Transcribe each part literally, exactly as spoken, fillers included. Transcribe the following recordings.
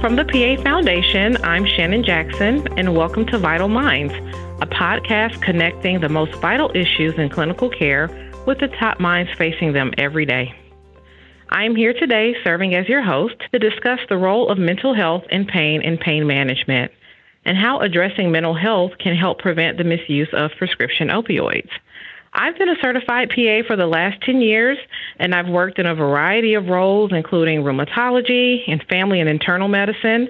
From the P A Foundation, I'm Shannon Jackson, and welcome to Vital Minds, a podcast connecting the most vital issues in clinical care with the top minds facing them every day. I am here today serving as your host to discuss the role of mental health in pain and pain management, and how addressing mental health can help prevent the misuse of prescription opioids. I've been a certified P A for the last ten years, and I've worked in a variety of roles, including rheumatology and family and internal medicine,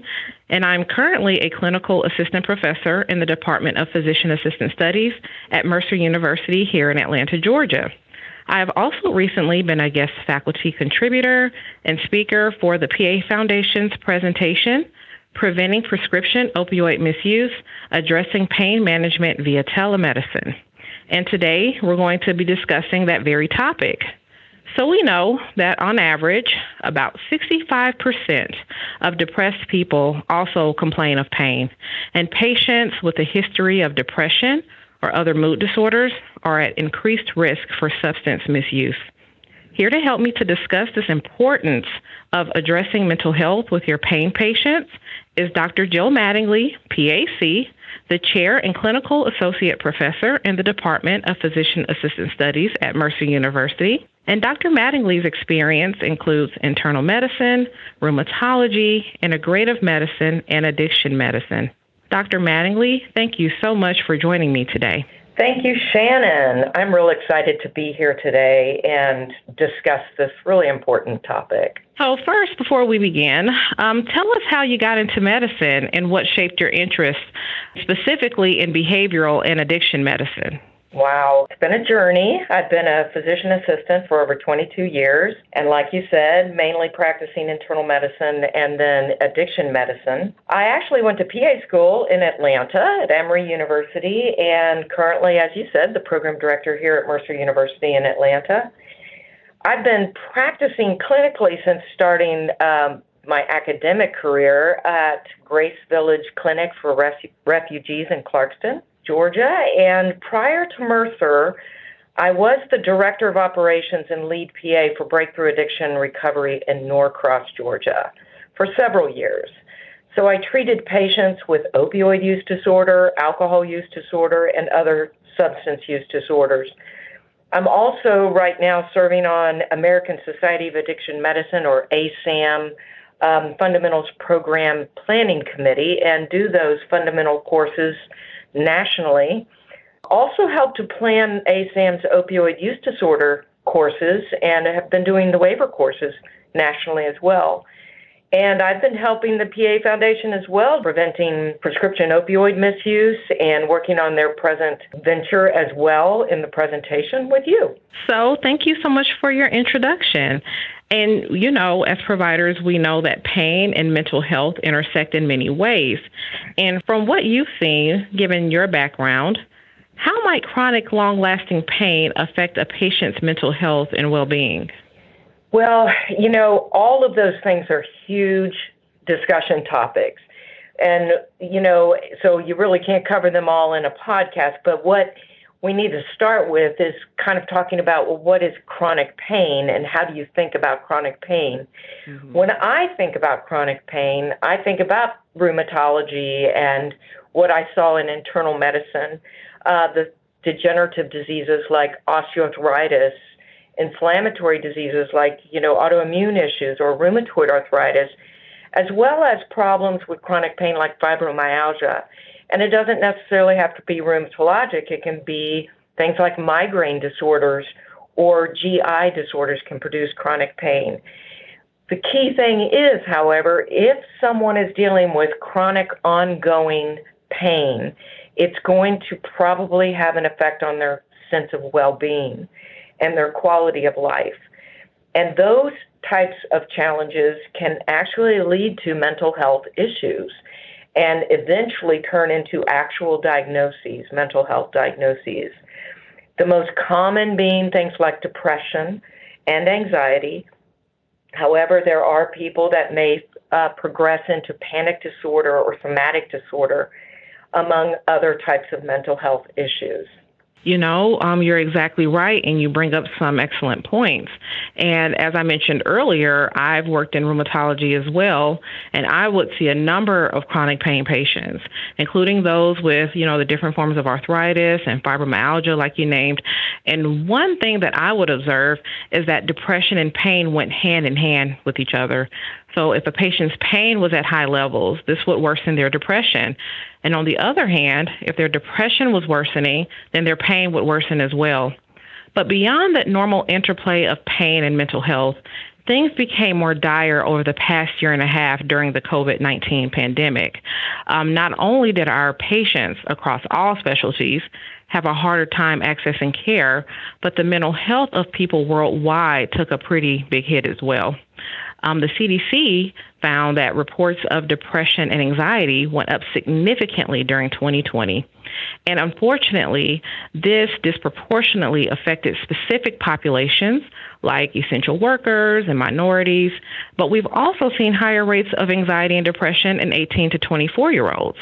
and I'm currently a clinical assistant professor in the Department of Physician Assistant Studies at Mercer University here in Atlanta, Georgia. I have also recently been a guest faculty contributor and speaker for the P A Foundation's presentation, Preventing Prescription Opioid Misuse, Addressing Pain Management via Telemedicine. And today, we're going to be discussing that very topic. So we know that on average, about sixty-five percent of depressed people also complain of pain. And patients with a history of depression or other mood disorders are at increased risk for substance misuse. Here to help me to discuss this importance of addressing mental health with your pain patients is Doctor Jill Mattingly, P A C, the Chair and Clinical Associate Professor in the Department of Physician Assistant Studies at Mercer University. And Doctor Mattingly's experience includes internal medicine, rheumatology, integrative medicine, and addiction medicine. Doctor Mattingly, thank you so much for joining me today. Thank you, Shannon. I'm real excited to be here today and discuss this really important topic. So first, before we begin, um, tell us how you got into medicine and what shaped your interest specifically in behavioral and addiction medicine. Wow. It's been a journey. I've been a physician assistant for over twenty-two years. And like you said, mainly practicing internal medicine and then addiction medicine. I actually went to P A school in Atlanta at Emory University. And currently, as you said, the program director here at Mercer University in Atlanta. I've been practicing clinically since starting um, my academic career at Grace Village Clinic for Res- Refugees in Clarkston, Georgia, and prior to Mercer, I was the Director of Operations and lead P A for Breakthrough Addiction Recovery in Norcross, Georgia, for several years. So I treated patients with opioid use disorder, alcohol use disorder, and other substance use disorders. I'm also right now serving on American Society of Addiction Medicine, or A S A M, um, Fundamentals Program Planning Committee, and do those fundamental courses nationally. Also helped to plan A S A M's opioid use disorder courses and have been doing the waiver courses nationally as well. And I've been helping the P A Foundation as well, preventing prescription opioid misuse and working on their present venture as well in the presentation with you. So thank you so much for your introduction. And, you know, as providers, we know that pain and mental health intersect in many ways. And from what you've seen, given your background, how might chronic, long-lasting pain affect a patient's mental health and well-being? Well, you know, all of those things are huge discussion topics. And, you know, so you really can't cover them all in a podcast. But what we need to start with is kind of talking about, well, what is chronic pain and how do you think about chronic pain? Mm-hmm. When I think about chronic pain, I think about rheumatology and what I saw in internal medicine, uh, the degenerative diseases like osteoarthritis, inflammatory diseases like, you know, autoimmune issues or rheumatoid arthritis, as well as problems with chronic pain like fibromyalgia. And it doesn't necessarily have to be rheumatologic. It can be things like migraine disorders or G I disorders can produce chronic pain. The key thing is, however, if someone is dealing with chronic ongoing pain, it's going to probably have an effect on their sense of well-being and their quality of life. And those types of challenges can actually lead to mental health issues and eventually turn into actual diagnoses, mental health diagnoses. The most common being things like depression and anxiety. However, there are people that may uh, progress into panic disorder or somatic disorder, among other types of mental health issues. You know, um, you're exactly right, and you bring up some excellent points. And as I mentioned earlier, I've worked in rheumatology as well, and I would see a number of chronic pain patients, including those with, you know, the different forms of arthritis and fibromyalgia, like you named. And one thing that I would observe is that depression and pain went hand in hand with each other. So if a patient's pain was at high levels, this would worsen their depression. And on the other hand, if their depression was worsening, then their pain would worsen as well. But beyond that normal interplay of pain and mental health, things became more dire over the past year and a half during the COVID nineteen pandemic. Um, not only did our patients across all specialties have a harder time accessing care, but the mental health of people worldwide took a pretty big hit as well. Um, the C D C found that reports of depression and anxiety went up significantly during twenty twenty. And unfortunately, this disproportionately affected specific populations like essential workers and minorities. But we've also seen higher rates of anxiety and depression in eighteen to twenty-four-year-olds.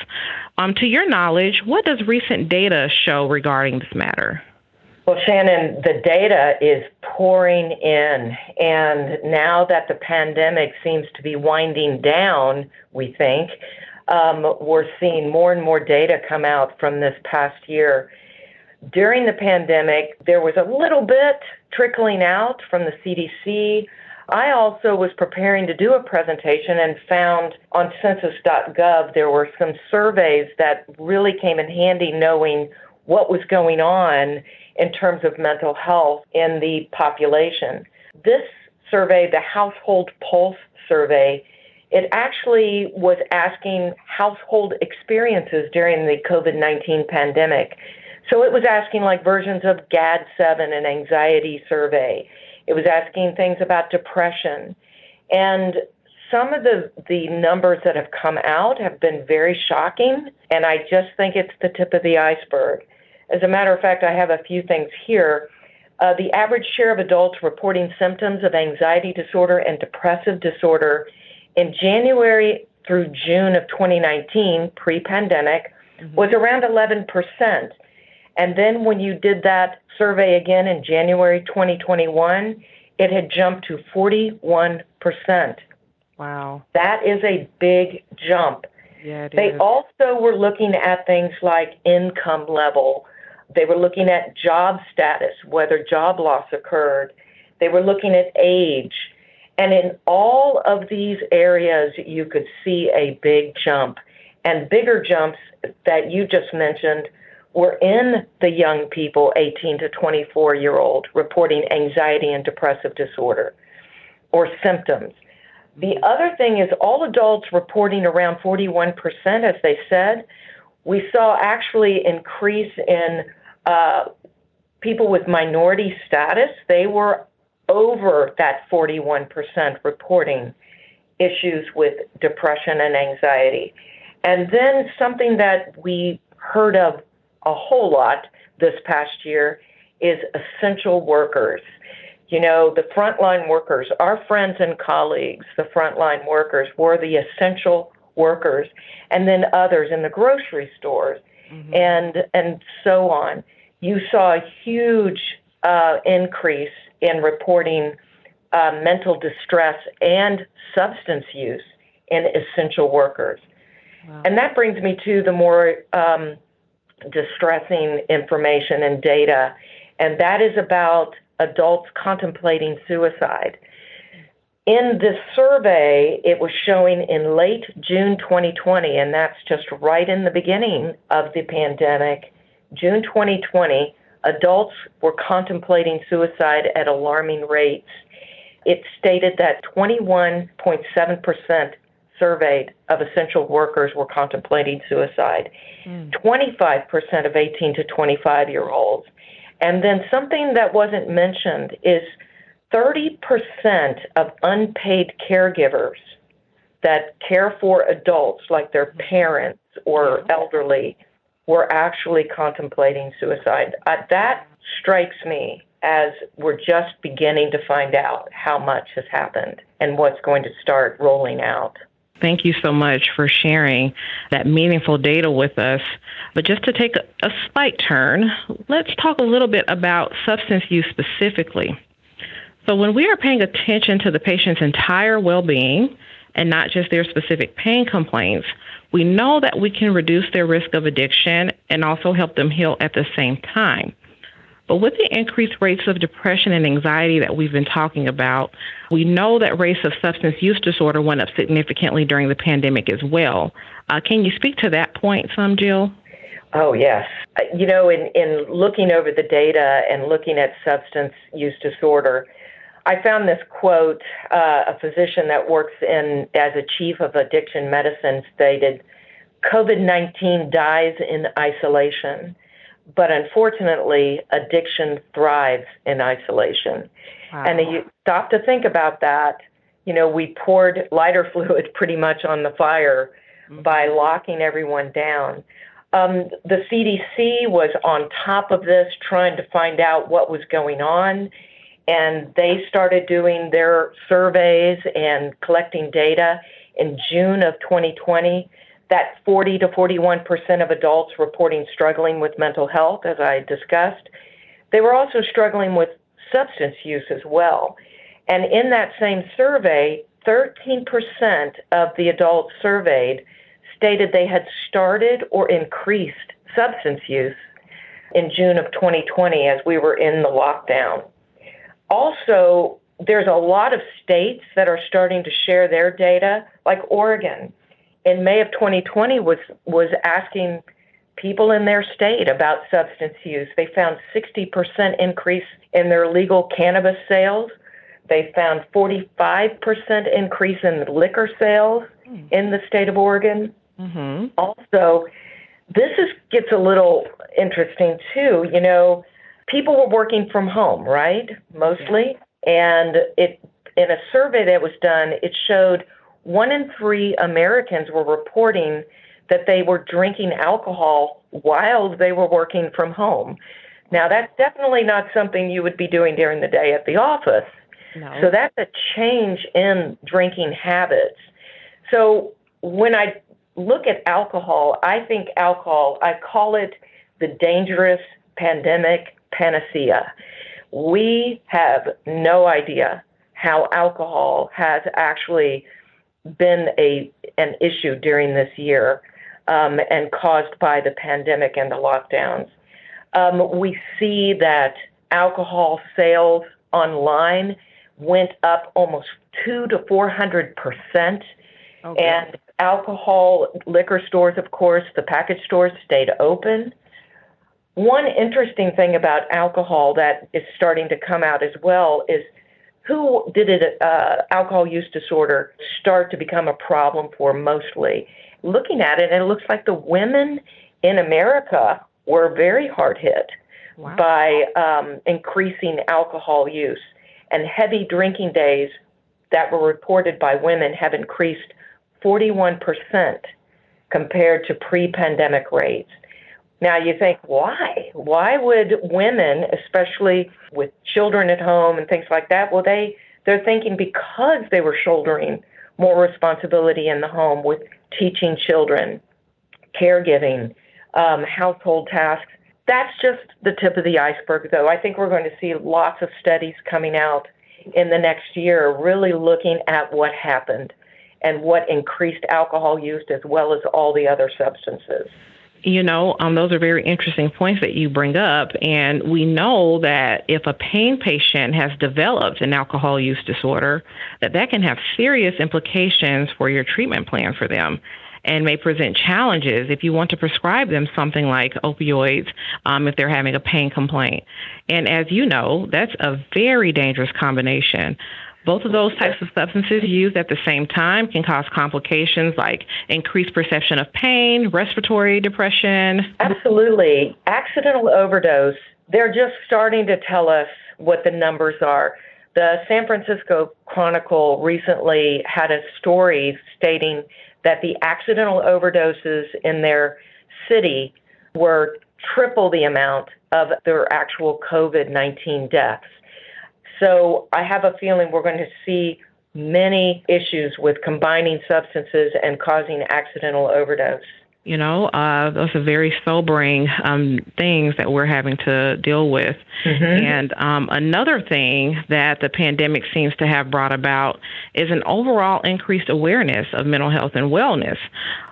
Um, to your knowledge, what does recent data show regarding this matter? Well, Shannon, the data is pouring in, and now that the pandemic seems to be winding down, we think, um, we're seeing more and more data come out from this past year. During the pandemic, there was a little bit trickling out from the C D C. I also was preparing to do a presentation and found on census dot gov there were some surveys that really came in handy knowing what was going on in terms of mental health in the population. This survey, the Household Pulse survey, it actually was asking household experiences during the COVID nineteen pandemic. So it was asking like versions of G A D seven and anxiety survey. It was asking things about depression. And some of the, the numbers that have come out have been very shocking, and I just think it's the tip of the iceberg. As a matter of fact, I have a few things here. Uh, the average share of adults reporting symptoms of anxiety disorder and depressive disorder in January through June of twenty nineteen, pre-pandemic, mm-hmm. was around eleven percent. And then when you did that survey again in January twenty twenty-one, it had jumped to forty-one percent. Wow. That is a big jump. Yeah, it they is. Also were looking at things like income level. They were looking at job status, whether job loss occurred. They were looking at age. And in all of these areas, you could see a big jump. And bigger jumps that you just mentioned were in the young people, eighteen to twenty-four-year-old, reporting anxiety and depressive disorder or symptoms. The other thing is all adults reporting around forty-one percent, as they said. We saw actually increase in uh, people with minority status. They were over that forty-one percent reporting issues with depression and anxiety. And then something that we heard of a whole lot this past year is essential workers. You know, the frontline workers, our friends and colleagues, the frontline workers were the essential workers, and then others in the grocery stores, mm-hmm. and and so on. You saw a huge uh, increase in reporting uh, mental distress and substance use in essential workers. Wow. And that brings me to the more um, distressing information and data, and that is about adults contemplating suicide. In this survey, it was showing in late June twenty twenty, and that's just right in the beginning of the pandemic. June twenty twenty, adults were contemplating suicide at alarming rates. It stated that twenty-one point seven percent surveyed of essential workers were contemplating suicide, mm. twenty-five percent of eighteen to twenty-five-year-olds. And then something that wasn't mentioned is thirty percent of unpaid caregivers that care for adults, like their parents or elderly, were actually contemplating suicide. Uh, that strikes me as we're just beginning to find out how much has happened and what's going to start rolling out. Thank you so much for sharing that meaningful data with us. But just to take a slight turn, let's talk a little bit about substance use specifically. So when we are paying attention to the patient's entire well-being and not just their specific pain complaints, we know that we can reduce their risk of addiction and also help them heal at the same time. But with the increased rates of depression and anxiety that we've been talking about, we know that rates of substance use disorder went up significantly during the pandemic as well. Uh, can you speak to that point some, Jill? Oh, yes. You know, in, in looking over the data and looking at substance use disorder, I found this quote, uh, a physician that works in as a chief of addiction medicine stated, COVID nineteen dies in isolation, but unfortunately, addiction thrives in isolation. Wow. And you stop to think about that. You know, we poured lighter fluid pretty much on the fire mm-hmm. by locking everyone down. Um, the C D C was on top of this, trying to find out what was going on. And they started doing their surveys and collecting data in June of twenty twenty. That forty to forty-one percent of adults reporting struggling with mental health, as I discussed, they were also struggling with substance use as well. And in that same survey, thirteen percent of the adults surveyed stated they had started or increased substance use in June of twenty twenty as we were in the lockdown. Also, there's a lot of states that are starting to share their data, like Oregon. In May of twenty twenty was was asking people in their state about substance use. They found sixty percent increase in their legal cannabis sales. They found forty-five percent increase in liquor sales in the state of Oregon. Mm-hmm. Also, this is gets a little interesting too. You know, people were working from home, right? Mostly. And it in a survey that was done, it showed one in three Americans were reporting that they were drinking alcohol while they were working from home. Now, that's definitely not something you would be doing during the day at the office. No. So that's a change in drinking habits. So when I look at alcohol, I think alcohol, I call it the dangerous pandemic panacea. We have no idea how alcohol has actually been a an issue during this year um, and caused by the pandemic and the lockdowns. Um, we see that alcohol sales online went up almost two to four hundred percent. Okay. And alcohol liquor stores, of course, the package stores stayed open. One interesting thing about alcohol that is starting to come out as well is who did it, uh, alcohol use disorder start to become a problem for mostly? Looking at it, and it looks like the women in America were very hard hit wow. by um, increasing alcohol use. And heavy drinking days that were reported by women have increased forty-one percent compared to pre-pandemic rates. Now you think, why? Why would women, especially with children at home and things like that, well, they, they're thinking because they were shouldering more responsibility in the home with teaching children, caregiving, um, household tasks. That's just the tip of the iceberg, though. I think we're going to see lots of studies coming out in the next year really looking at what happened and what increased alcohol use as well as all the other substances. You know, um, those are very interesting points that you bring up. And we know that if a pain patient has developed an alcohol use disorder, that that can have serious implications for your treatment plan for them and may present challenges if you want to prescribe them something like opioids um, if they're having a pain complaint. And as you know, that's a very dangerous combination. Both of those types of substances used at the same time can cause complications like increased perception of pain, respiratory depression. Absolutely. Accidental overdose, they're just starting to tell us what the numbers are. The San Francisco Chronicle recently had a story stating that the accidental overdoses in their city were triple the amount of their actual COVID nineteen deaths. So I have a feeling we're going to see many issues with combining substances and causing accidental overdose. You know, uh, those are very sobering um, things that we're having to deal with. Mm-hmm. And um, another thing that the pandemic seems to have brought about is an overall increased awareness of mental health and wellness.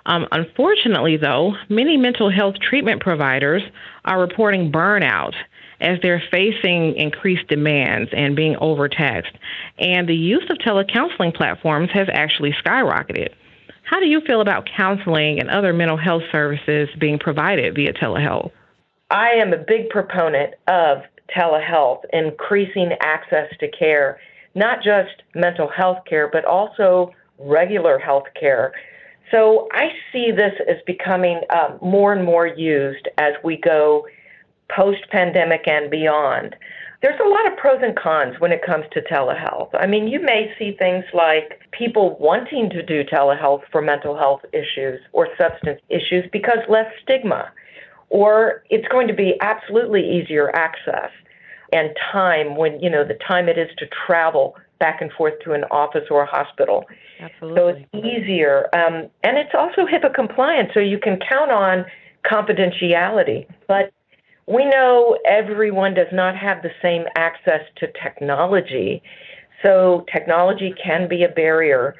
Um, unfortunately, though, many mental health treatment providers are reporting burnout as they're facing increased demands and being overtaxed. And the use of telecounseling platforms has actually skyrocketed. How do you feel about counseling and other mental health services being provided via telehealth? I am a big proponent of telehealth, increasing access to care, not just mental health care, but also regular health care. So I see this as becoming uh, more and more used as we go post-pandemic and beyond. There's a lot of pros and cons when it comes to telehealth. I mean, you may see things like people wanting to do telehealth for mental health issues or substance issues because less stigma, or it's going to be absolutely easier access and time when, you know, the time it is to travel back and forth to an office or a hospital. Absolutely. So it's easier. Um, and it's also HIPAA compliant, so you can count on confidentiality. But we know everyone does not have the same access to technology, so technology can be a barrier.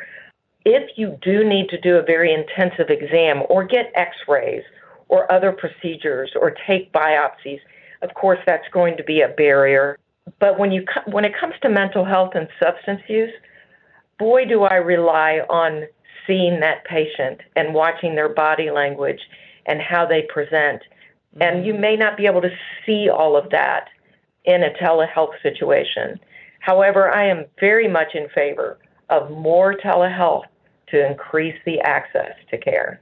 If you do need to do a very intensive exam or get x-rays or other procedures or take biopsies, of course that's going to be a barrier. But when you when it comes to mental health and substance use, boy, do I rely on seeing that patient and watching their body language and how they present. And you may not be able to see all of that in a telehealth situation. However, I am very much in favor of more telehealth to increase the access to care.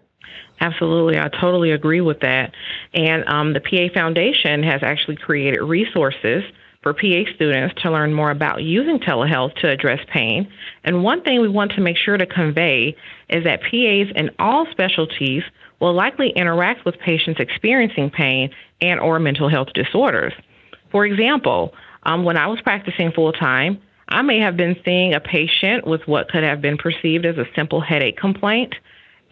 Absolutely. I totally agree with that. And um, the P A Foundation has actually created resources for P A students to learn more about using telehealth to address pain. And one thing we want to make sure to convey is that P As in all specialties will likely interact with patients experiencing pain and or mental health disorders. For example, um, when I was practicing full-time, I may have been seeing a patient with what could have been perceived as a simple headache complaint.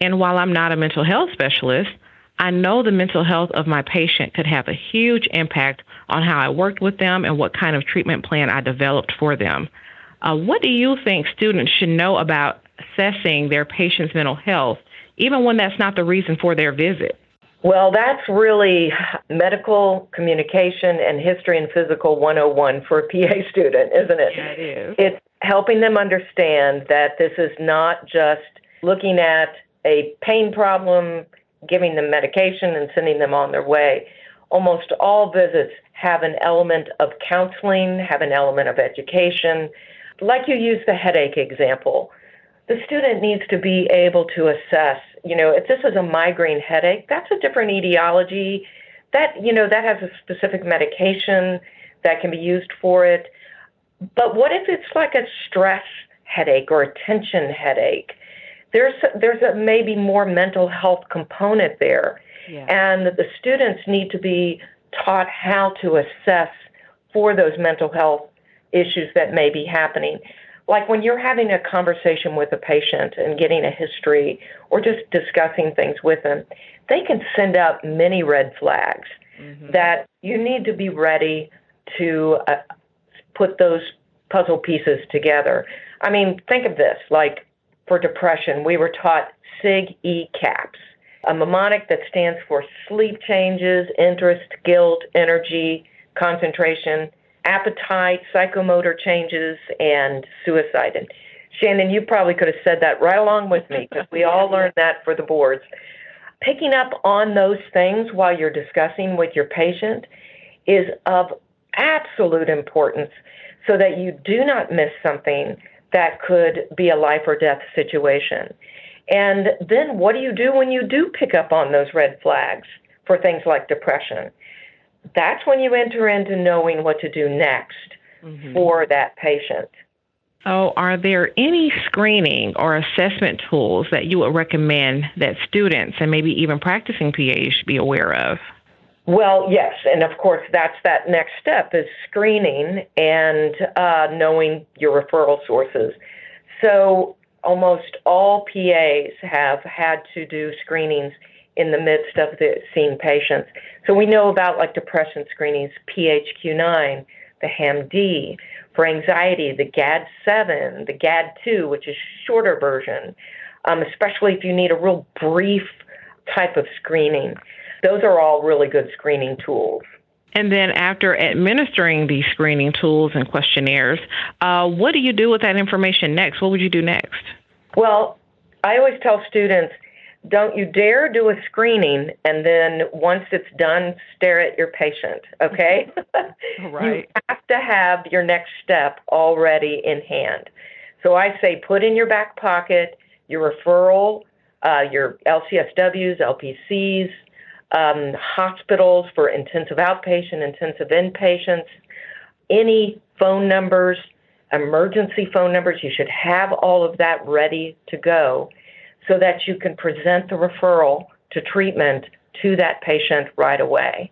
And while I'm not a mental health specialist, I know the mental health of my patient could have a huge impact on how I worked with them and what kind of treatment plan I developed for them. Uh, what do you think students should know about assessing their patient's mental health, even when that's not the reason for their visit? Well, that's really medical communication and history and physical one oh one for a P A student, isn't it? Yeah, it is. It's helping them understand that this is not just looking at a pain problem, giving them medication, and sending them on their way. Almost all visits have an element of counseling, have an element of education. Like you use the headache example, the student needs to be able to assess, you know, if this is a migraine headache, that's a different etiology. That, you know, that has a specific medication that can be used for it. But what if it's like a stress headache or a tension headache? There's there's a maybe more mental health component there. Yeah. And the students need to be taught how to assess for those mental health issues that may be happening. Like when you're having a conversation with a patient and getting a history or just discussing things with them, they can send out many red flags mm-hmm. that you need to be ready to uh, put those puzzle pieces together. I mean, think of this, like for depression, we were taught SIG E CAPS, a mnemonic that stands for sleep changes, interest, guilt, energy, concentration, appetite, psychomotor changes, and suicide. And Shannon, you probably could have said that right along with me because we all learned that for the boards. Picking up on those things while you're discussing with your patient is of absolute importance so that you do not miss something that could be a life or death situation. And then what do you do when you do pick up on those red flags for things like depression? That's when you enter into knowing what to do next mm-hmm. for that patient. So are there any screening or assessment tools that you would recommend that students and maybe even practicing P As should be aware of? Well, yes. And of course, that's that next step is screening and uh, knowing your referral sources. So almost all P As have had to do screenings in the midst of the seeing patients. So we know about like depression screenings, P H Q nine, the H A M D, for anxiety, the G A D seven, the G A D two, which is shorter version, um, especially if you need a real brief type of screening. Those are all really good screening tools. And then after administering these screening tools and questionnaires, uh, what do you do with that information next? What would you do next? Well, I always tell students, don't you dare do a screening and then once it's done, stare at your patient, okay? Right. You have to have your next step already in hand. So I say put in your back pocket your referral, uh, your L C S Ws, L P Cs, Um, hospitals for intensive outpatient, intensive inpatients, any phone numbers, emergency phone numbers. You should have all of that ready to go so that you can present the referral to treatment to that patient right away.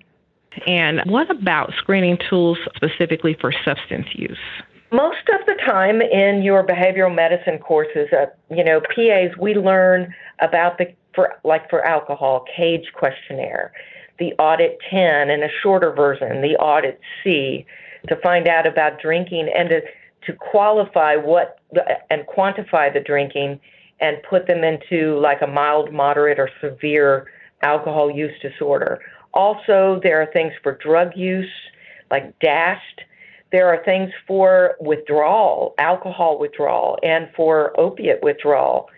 And what about screening tools specifically for substance use? Most of the time in your behavioral medicine courses, uh, you know, P As, we learn about the For, like for alcohol, CAGE questionnaire, the audit ten, and a shorter version, the audit C, to find out about drinking and to, to qualify what and quantify the drinking and put them into like a mild, moderate, or severe alcohol use disorder. Also, there are things for drug use, like DAST. There are things for withdrawal, alcohol withdrawal, and for opiate withdrawal.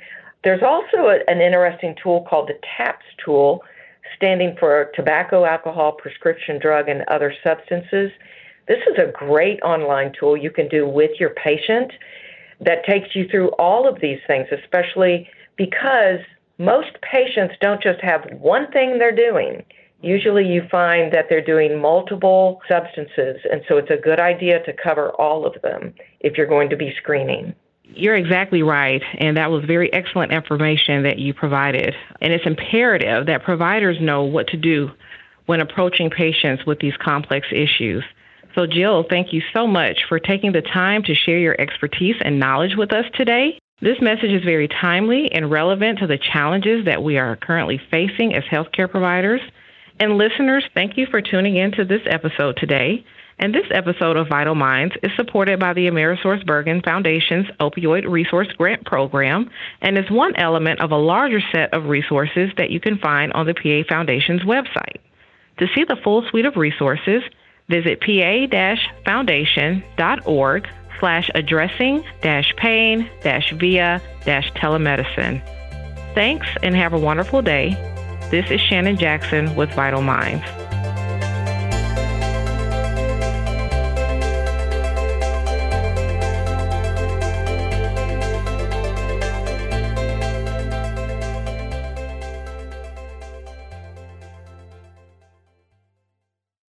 There's also a, an interesting tool called the TAPS tool, standing for tobacco, alcohol, prescription drug, and other substances. This is a great online tool you can do with your patient that takes you through all of these things, especially because most patients don't just have one thing they're doing. Usually you find that they're doing multiple substances, and so it's a good idea to cover all of them if you're going to be screening. You're exactly right, and that was very excellent information that you provided. And it's imperative that providers know what to do when approaching patients with these complex issues. So, Jill, thank you so much for taking the time to share your expertise and knowledge with us today. This message is very timely and relevant to the challenges that we are currently facing as healthcare providers. And listeners, thank you for tuning in to this episode today. And this episode of Vital Minds is supported by the AmerisourceBergen Foundation's Opioid Resource Grant Program and is one element of a larger set of resources that you can find on the P A Foundation's website. To see the full suite of resources, visit pa-foundation.org slash addressing dash pain dash via dash telemedicine. Thanks and have a wonderful day. This is Shannon Jackson with Vital Minds.